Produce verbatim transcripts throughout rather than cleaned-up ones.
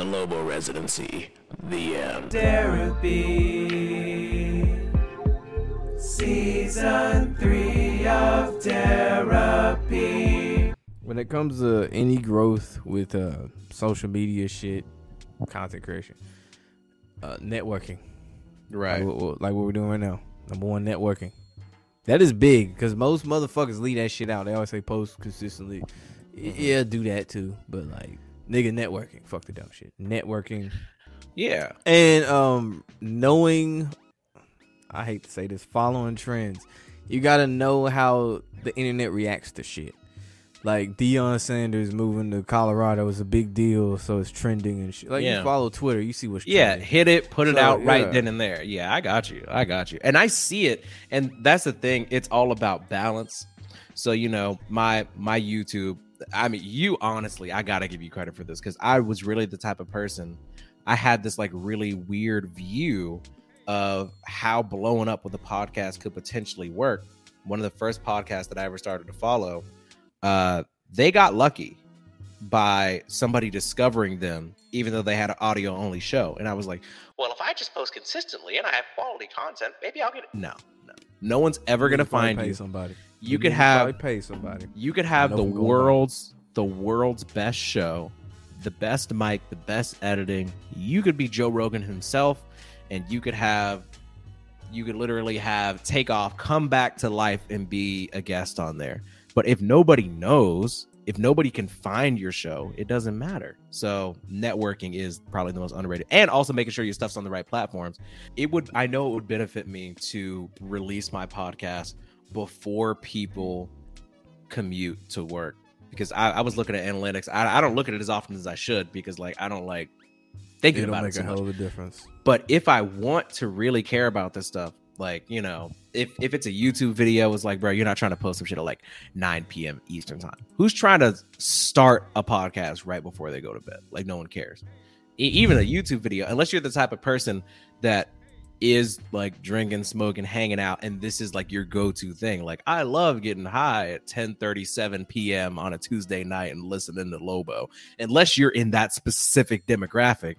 The Lobo Residency. The end. Therapy. Season three of Therapy. When it comes to any growth with uh, social media shit, content creation, uh, networking. Right. Like, like what we're doing right now. Number one, networking. That is big because most motherfuckers leave that shit out. They always say post consistently. Yeah, do that too. But like, nigga, networking. Fuck the dumb shit. Networking. Yeah. And um, knowing, I hate to say this, following trends. You got to know how the internet reacts to shit. Like Deion Sanders moving to Colorado is a big deal, so it's trending and shit. Like yeah. You follow Twitter, you see what's yeah, trending. Hit it, put it so, out right yeah. then and there. Yeah, I got you, I got you, and I see it, and that's the thing. It's all about balance. So you know, my my YouTube. I mean, you honestly, I gotta give you credit for this because I was really the type of person. I had this like really weird view of how blowing up with a podcast could potentially work. One of the first podcasts that I ever started to follow. Uh, they got lucky by somebody discovering them, even though they had an audio only show. And I was like, well, if I just post consistently and I have quality content, maybe I'll get it. No, no, no one's ever going to find pay you. Somebody. You, you could have, pay somebody. You could have the world's, the world's best show, the best mic, the best editing. You could be Joe Rogan himself and you could have, you could literally have Takeoff come back to life and be a guest on there. But if nobody knows, if nobody can find your show, it doesn't matter. So networking is probably the most underrated. And also making sure your stuff's on the right platforms. It would, I know it would benefit me to release my podcast before people commute to work. Because I, I was looking at analytics. I, I don't look at it as often as I should because like I don't like thinking about it so much. It don't make a hell of a difference. But if I want to really care about this stuff, like, you know, if, if it's a YouTube video, it's like, bro, you're not trying to post some shit at like nine p.m. Eastern time. Who's trying to start a podcast right before they go to bed? Like, no one cares. E- even a YouTube video, unless you're the type of person that is like drinking, smoking, hanging out, and this is like your go-to thing. Like, I love getting high at ten thirty-seven p.m. on a Tuesday night and listening to Lobo. Unless you're in that specific demographic,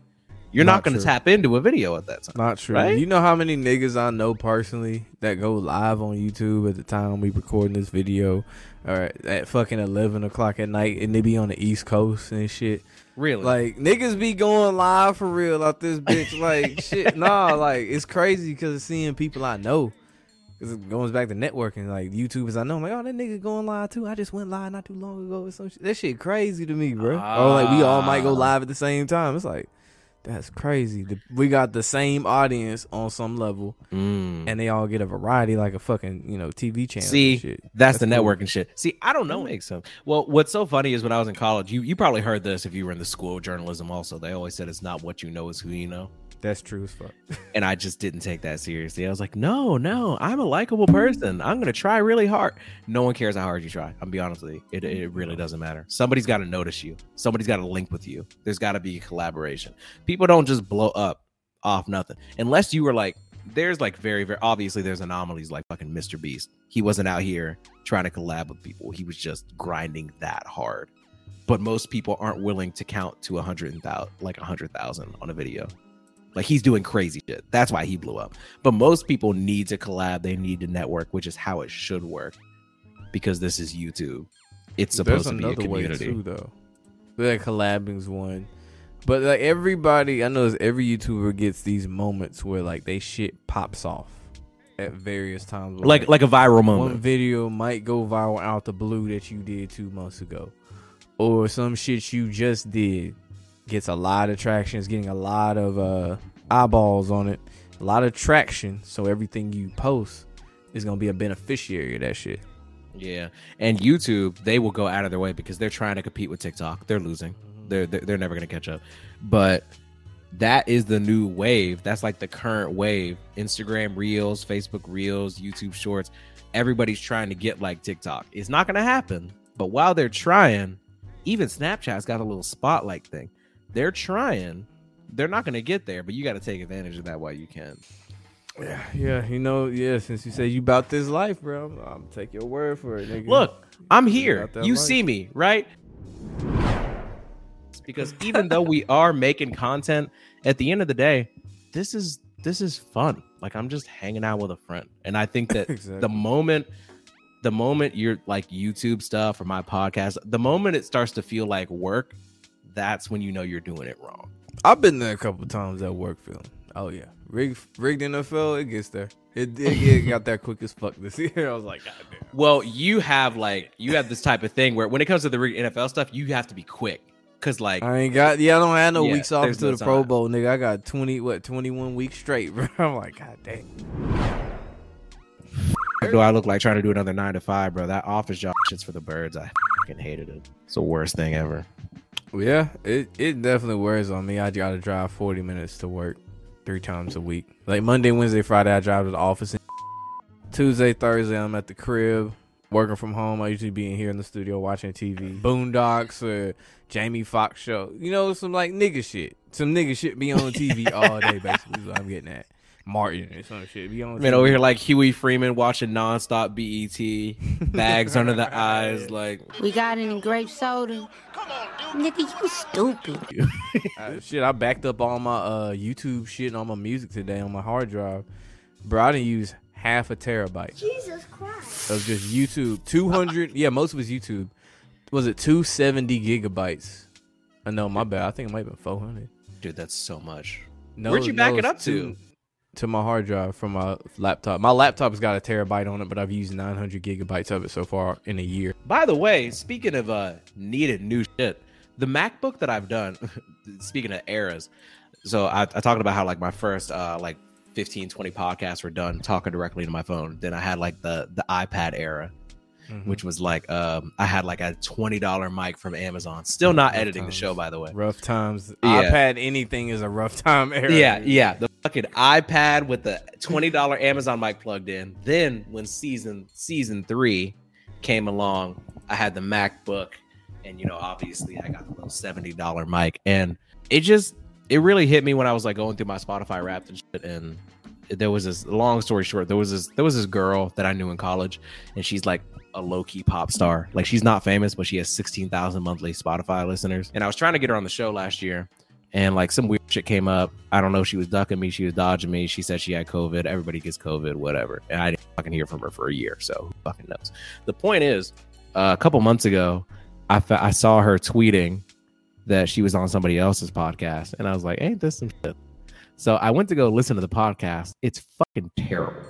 you're not, not going to tap into a video at that time. Not true. Right? You know how many niggas I know personally that go live on YouTube at the time we recording this video or at fucking eleven o'clock at night and they be on the East Coast and shit. Really? Like, niggas be going live for real out this bitch. Like, shit, nah, like, it's crazy because of seeing people I know. Because it goes back to networking. Like, YouTubers I know, I'm like, oh, that nigga going live too. I just went live not too long ago or some shit. That shit crazy to me, bro. Uh, or, like, we all might go live at the same time. It's like... That's crazy. The, we got the same audience on some level, mm. and they all get a variety like a fucking, you know, T V channel. See, and shit. That's, that's the cool. Networking shit. See, I don't know. Makes sense. Well, what's so funny is when I was in college, you, you probably heard this if you were in the school of journalism also. They always said it's not what you know, it's who you know. That's true as fuck. And I just didn't take that seriously. I was like, no, no, I'm a likable person. I'm going to try really hard. No one cares how hard you try. I'm going to be honest with you. It, it really doesn't matter. Somebody's got to notice you. Somebody's got to link with you. There's got to be a collaboration. People don't just blow up off nothing. Unless you were like, there's like very, very, obviously there's anomalies like fucking Mister Beast. He wasn't out here trying to collab with people. He was just grinding that hard. But most people aren't willing to count to one hundred thousand, like one hundred thousand on a video. Like, he's doing crazy shit. That's why he blew up. But most people need to collab. They need to network, which is how it should work. Because this is YouTube. It's supposed to be a community. There's another way, too, though. Like, collabing's one. But, like, everybody, I know every YouTuber gets these moments where, like, they shit pops off at various times. Like, like, like a viral moment. One video might go viral out the blue that you did two months ago. Or some shit you just did. Gets a lot of traction. It's getting a lot of uh, eyeballs on it. A lot of traction. So everything you post is going to be a beneficiary of that shit. Yeah. And YouTube, they will go out of their way because they're trying to compete with TikTok. They're losing. They're, they're, they're never going to catch up. But that is the new wave. That's like the current wave. Instagram Reels, Facebook Reels, YouTube Shorts. Everybody's trying to get like TikTok. It's not going to happen. But while they're trying, even Snapchat's got a little spotlight thing. They're trying. They're not going to get there, but you got to take advantage of that while you can. Yeah, yeah, you know, yeah, since you say you about this life, bro, I'm, I'm take your word for it, nigga. Look, I'm here. You life. See me, right? this, because even though we are making content, at the end of the day, this is this is fun. Like, I'm just hanging out with a friend. And I think that exactly. the moment the moment you're like YouTube stuff or my podcast, the moment it starts to feel like work, that's when you know you're doing it wrong. I've been there a couple of times at work feeling. Oh yeah. Rigged, rigged N F L, it gets there. It, it, it got there quick as fuck this year. I was like, God damn. Well, you have like you have this type of thing where when it comes to the rigged N F L stuff, you have to be quick. Cause like I ain't got yeah I don't have no yeah, weeks off to no the time. Pro Bowl, nigga. I got twenty what twenty-one weeks straight, bro. I'm like, God dang. Do I look like trying to do another nine to five, bro? That office job shit's for the birds. I fucking hated it. It's the worst thing ever. Yeah, it it definitely wears on me. I gotta drive forty minutes to work three times a week. Like Monday, Wednesday, Friday, I drive to the office. And Tuesday, Thursday, I'm at the crib. Working from home, I usually be in here in the studio watching T V, Boondocks or Jamie Foxx Show. You know, some like nigga shit. Some nigga shit be on T V all day, basically. Is what I'm getting at. Martin or some shit be on. Man, T V. Over here like Huey Freeman watching nonstop B E T, bags under the eyes. Like we got any grape soda? Come on, dude. Nigga, you stupid. uh, shit, I backed up all my uh, YouTube shit and all my music today on my hard drive. Bro, I didn't use half a terabyte. Jesus Christ. That was just YouTube. two hundred. Yeah, most of it was YouTube. Was it two hundred seventy gigabytes? I know, my bad. I think it might have been four hundred. Dude, that's so much. No, where'd you no, back it up to? to? To my hard drive from my laptop. My laptop's got a terabyte on it, but I've used nine hundred gigabytes of it so far in a year. By the way, speaking of uh, needed new shit, the MacBook that I've done, speaking of eras, so I, I talked about how like my first uh, like fifteen, twenty podcasts were done talking directly to my phone. Then I had like the the iPad era, mm-hmm. which was like um I had like a twenty dollar mic from Amazon. Still not rough editing times. The show, by the way. Rough times. Yeah. iPad anything is a rough time era. Yeah, yeah. The fucking iPad with the twenty dollar Amazon mic plugged in. Then when season season three came along, I had the MacBook, and you know, obviously I got the little seventy dollar mic, and it just It really hit me when I was like going through my Spotify Wrapped and shit, and there was this long story short. There was this there was this girl that I knew in college, and she's like a low key pop star. Like she's not famous, but she has sixteen thousand monthly Spotify listeners. And I was trying to get her on the show last year, and like some weird shit came up. I don't know. She was ducking me. She was dodging me. She said she had COVID. Everybody gets COVID, whatever. And I didn't fucking hear from her for a year. So who fucking knows? The point is, uh, a couple months ago, I fa- I saw her tweeting that she was on somebody else's podcast, and I was like, ain't this some shit? So I went to go listen to the podcast. It's fucking terrible.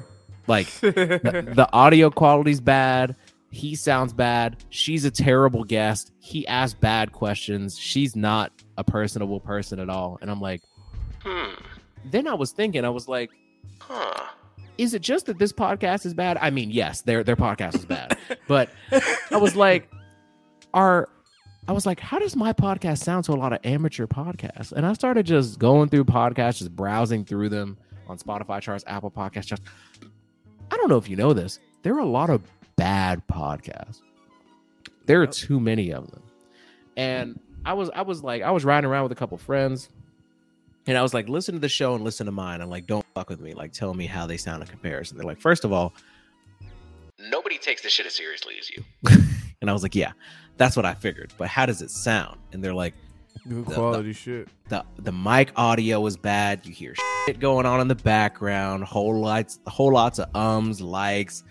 Like the, the audio quality's bad. He sounds bad. She's a terrible guest. He asked bad questions. She's not a personable person at all. And I'm like, hmm. Then I was thinking, I was like, huh. Is it just that this podcast is bad? I mean, yes, their their podcast is bad. But I was like, are I was like, how does my podcast sound to a lot of amateur podcasts? And I started just going through podcasts, just browsing through them on Spotify charts, Apple Podcasts charts. I don't know if you know this. There are a lot of bad podcasts. There are too many of them. And I was I was like, I was riding around with a couple friends, and I was like, listen to the show and listen to mine. I'm like, don't fuck with me. Like, tell me how they sound in comparison. They're like, first of all, nobody takes this shit as seriously as you. And I was like, yeah, that's what I figured. But how does it sound? And they're like, good quality the, shit. The the mic audio is bad. You hear shit going on in the background. Whole lots, whole lots of ums, likes.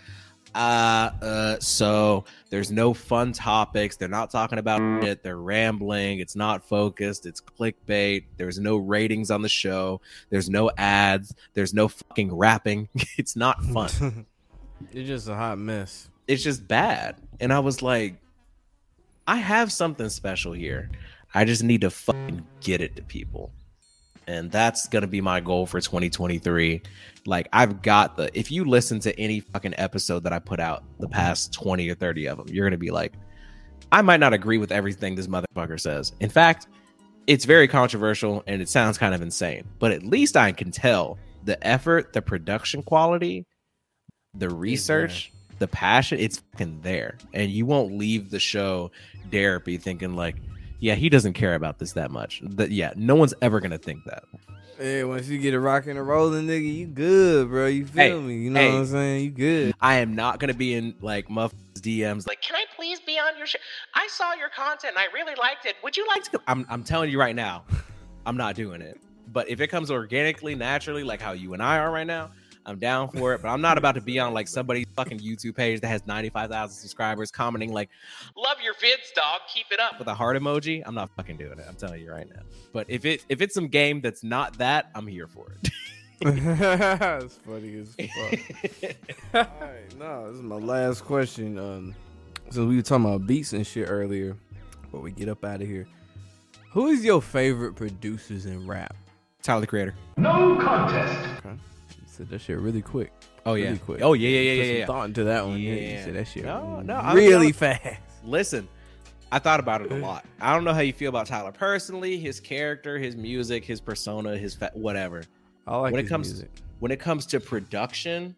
Uh, uh. So there's no fun topics. They're not talking about shit. They're rambling. It's not focused. It's clickbait. There's no ratings on the show. There's no ads. There's no fucking rapping. It's not fun. It's just a hot mess. It's just bad. And I was like, I have something special here. I just need to fucking get it to people. And that's going to be my goal for twenty twenty-three. Like, I've got the, if you listen to any fucking episode that I put out, the past twenty or thirty of them, you're going to be like, I might not agree with everything this motherfucker says. In fact, it's very controversial and it sounds kind of insane, but at least I can tell the effort, the production quality, the research, yeah. The passion, it's fucking there. And you won't leave the show Therapy thinking like, yeah, he doesn't care about this that much. That yeah, no one's ever gonna think that. Hey, once you get a rock and a rolling, nigga, you good, bro. You feel hey, me? You know hey, what I'm saying? You good. I am not gonna be in like muff D Ms like, can I please be on your show? I saw your content and I really liked it. Would you like to? I'm I'm telling you right now, I'm not doing it. But if it comes organically, naturally, like how you and I are right now, I'm down for it. But I'm not about to be on like somebody's fucking YouTube page that has ninety-five thousand subscribers commenting like, love your vids, dog. Keep it up with a heart emoji. I'm not fucking doing it. I'm telling you right now. But if it if it's some game that's not that, I'm here for it. That's funny as fuck. All right, no, this is my last question. Um, so we were talking about beats and shit earlier, but we get up out of here. Who is your favorite producers in rap? Tyler the Creator. No contest. Okay. That shit really quick. Oh yeah. Really quick. Oh yeah, yeah, yeah, yeah, yeah. Thought into that one. Yeah. yeah. You said that shit no, no, really I'm, fast. Listen, I thought about it a lot. I don't know how you feel about Tyler personally, his character, his music, his persona, his fa- whatever. I like when it comes music. When it comes to production,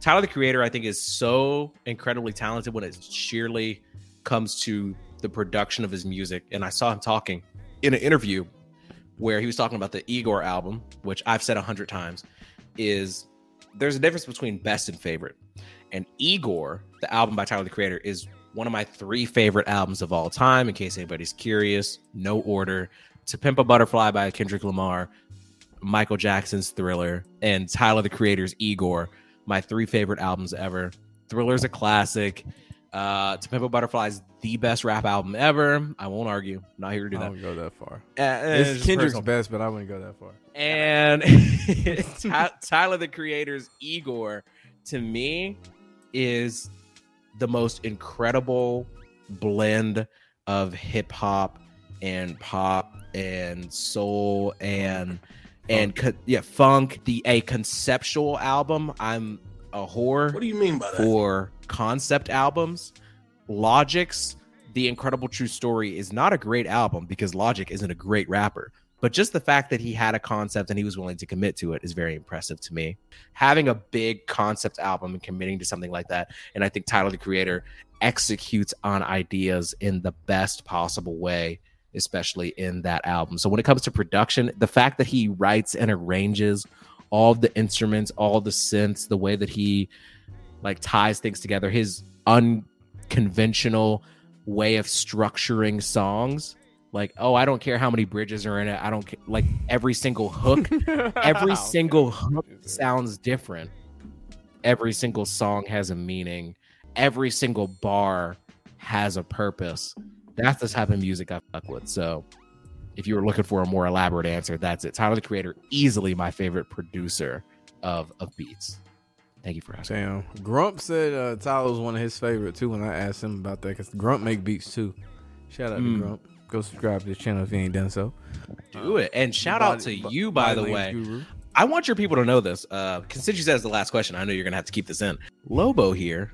Tyler the Creator, I think, is so incredibly talented when it sheerly comes to the production of his music. And I saw him talking in an interview where he was talking about the Igor album, which I've said a hundred times. Is there's a difference between best and favorite, and Igor, the album by Tyler the Creator, is one of my three favorite albums of all time, in case anybody's curious. No order: To Pimp a Butterfly by Kendrick Lamar, Michael Jackson's Thriller, and Tyler the Creator's Igor. My three favorite albums ever. Thriller's a classic. uh To Pimp a Butterfly is the best rap album ever. I won't argue. I'm not here to do that. I wouldn't go that far. Uh, it's, it's Kendrick's personal. Best, but I wouldn't go that far. And Tyler the Creator's Igor, to me, is the most incredible blend of hip hop and pop and soul and and co- yeah funk. The a conceptual album. I'm a whore. What do you mean by that? For concept albums. Logic's The Incredible True Story is not a great album because Logic isn't a great rapper, but just the fact that he had a concept and he was willing to commit to it is very impressive to me. Having a big concept album and committing to something like that, and I think Tyler the Creator executes on ideas in the best possible way, especially in that album. So when it comes to production, the fact that he writes and arranges all the instruments, all the synths, the way that he like ties things together, his unconventional way of structuring songs, like, oh, I don't care how many bridges are in it. I don't care. Like every single hook, every single hook sounds different. Every single song has a meaning. Every single bar has a purpose. That's the type of music I fuck with. So if you were looking for a more elaborate answer, that's it. Tyler the Creator, easily my favorite producer of, of beats. Thank you for asking. Damn. Grump said uh, Tyler was one of his favorite too when I asked him about that, because Grump make beats too. Shout out mm. to Grump. Go subscribe to this channel if you ain't done so. Do it. And shout body, out to body, you, by the way. Guru. I want your people to know this. Uh, consider you as the last question. I know you're going to have to keep this in. Lobo here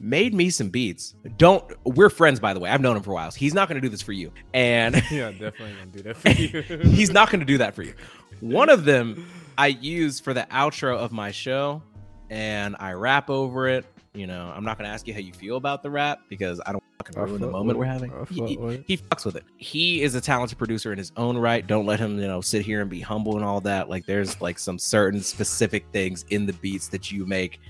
made me some beats. Don't we're friends, by the way. I've known him for a while. He's not going to do this for you. And yeah, definitely going to do that for you. He's not going to do that for you. One of them I use for the outro of my show, and I rap over it. You know, I'm not going to ask you how you feel about the rap because I don't fucking ruin the moment we're having. He, he, he fucks with it. He is a talented producer in his own right. Don't let him, you know, sit here and be humble and all that. Like there's like some certain specific things in the beats that you make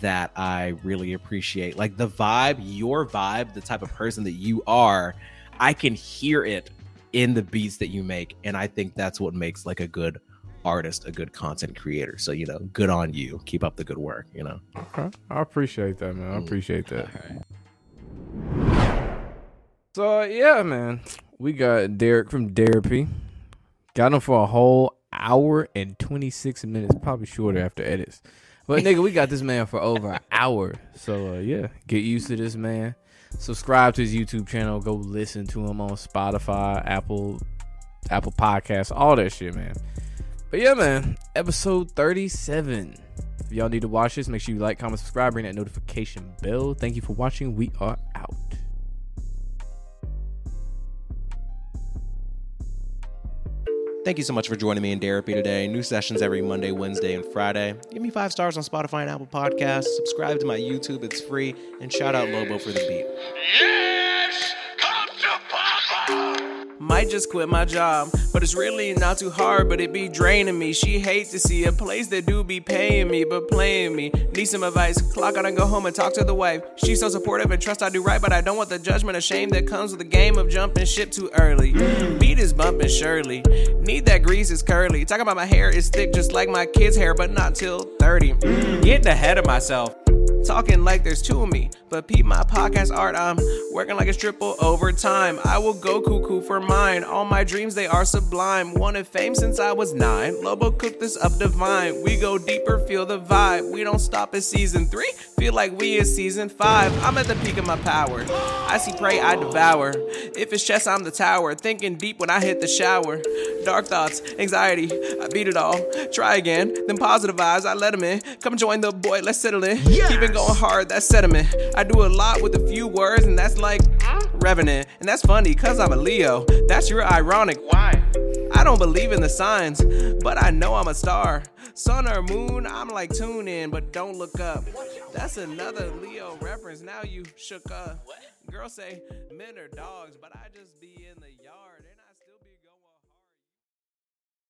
that I really appreciate. Like the vibe, your vibe, the type of person that you are, I can hear it in the beats that you make. And I think that's what makes like a good artist, a good content creator. So, you know, good on you. Keep up the good work, you know. Okay. I appreciate that, man. I appreciate that. Right. So, yeah, man. We got Derek from Therapy. Got him for a whole hour and twenty-six minutes, probably shorter after edits. But nigga, we got this man for over an hour. So, uh, yeah, get used to this man. Subscribe to his YouTube channel. Go listen to him on Spotify, Apple, Apple Podcasts, all that shit, man. But yeah, man, episode thirty-seven. If y'all need to watch this, make sure you like, comment, subscribe, ring that notification bell. Thank you for watching. We are out. Thank you so much for joining me in Therapy today. New sessions every Monday, Wednesday, and Friday. Give me five stars on Spotify and Apple Podcasts. Subscribe to my YouTube. It's free. And shout out Lobo for the beat. Yes! Come to Papa! might just quit my job. But it's really not too hard, but it be draining me. She hate to see a place that do be paying me, but playing me. Need some advice, clock out and go home and talk to the wife. She's so supportive and trust I do right, but I don't want the judgment or shame that comes with the game of jumping ship too early. Beat is bumping surely, need that grease is curly. Talking about my hair is thick just like my kid's hair, but not till thirty. Getting ahead of myself, talking like there's two of me, but peep my podcast art, I'm working like it's triple overtime. I will go cuckoo for mine, all my dreams they are sublime. Wanted fame since I was nine, Lobo cooked this up divine. We go deeper, feel the vibe, we don't stop at season three, feel like we is season five. I'm at the peak of my power, I see prey I devour. If it's chess I'm the tower, thinking deep when I hit the shower. Dark thoughts, anxiety, I beat it all, try again, then positive vibes, I let them in. Come join the boy, let's settle in, yes. Keep it going hard, that's sediment. I do a lot with a few words, and that's like revenant. And that's funny, cause I'm a Leo. That's your ironic. Why? I don't believe in the signs, but I know I'm a star. Sun or moon, I'm like tune in, but don't look up. That's another Leo reference. Now you shook up. Girls say men are dogs, but I just be in the yard.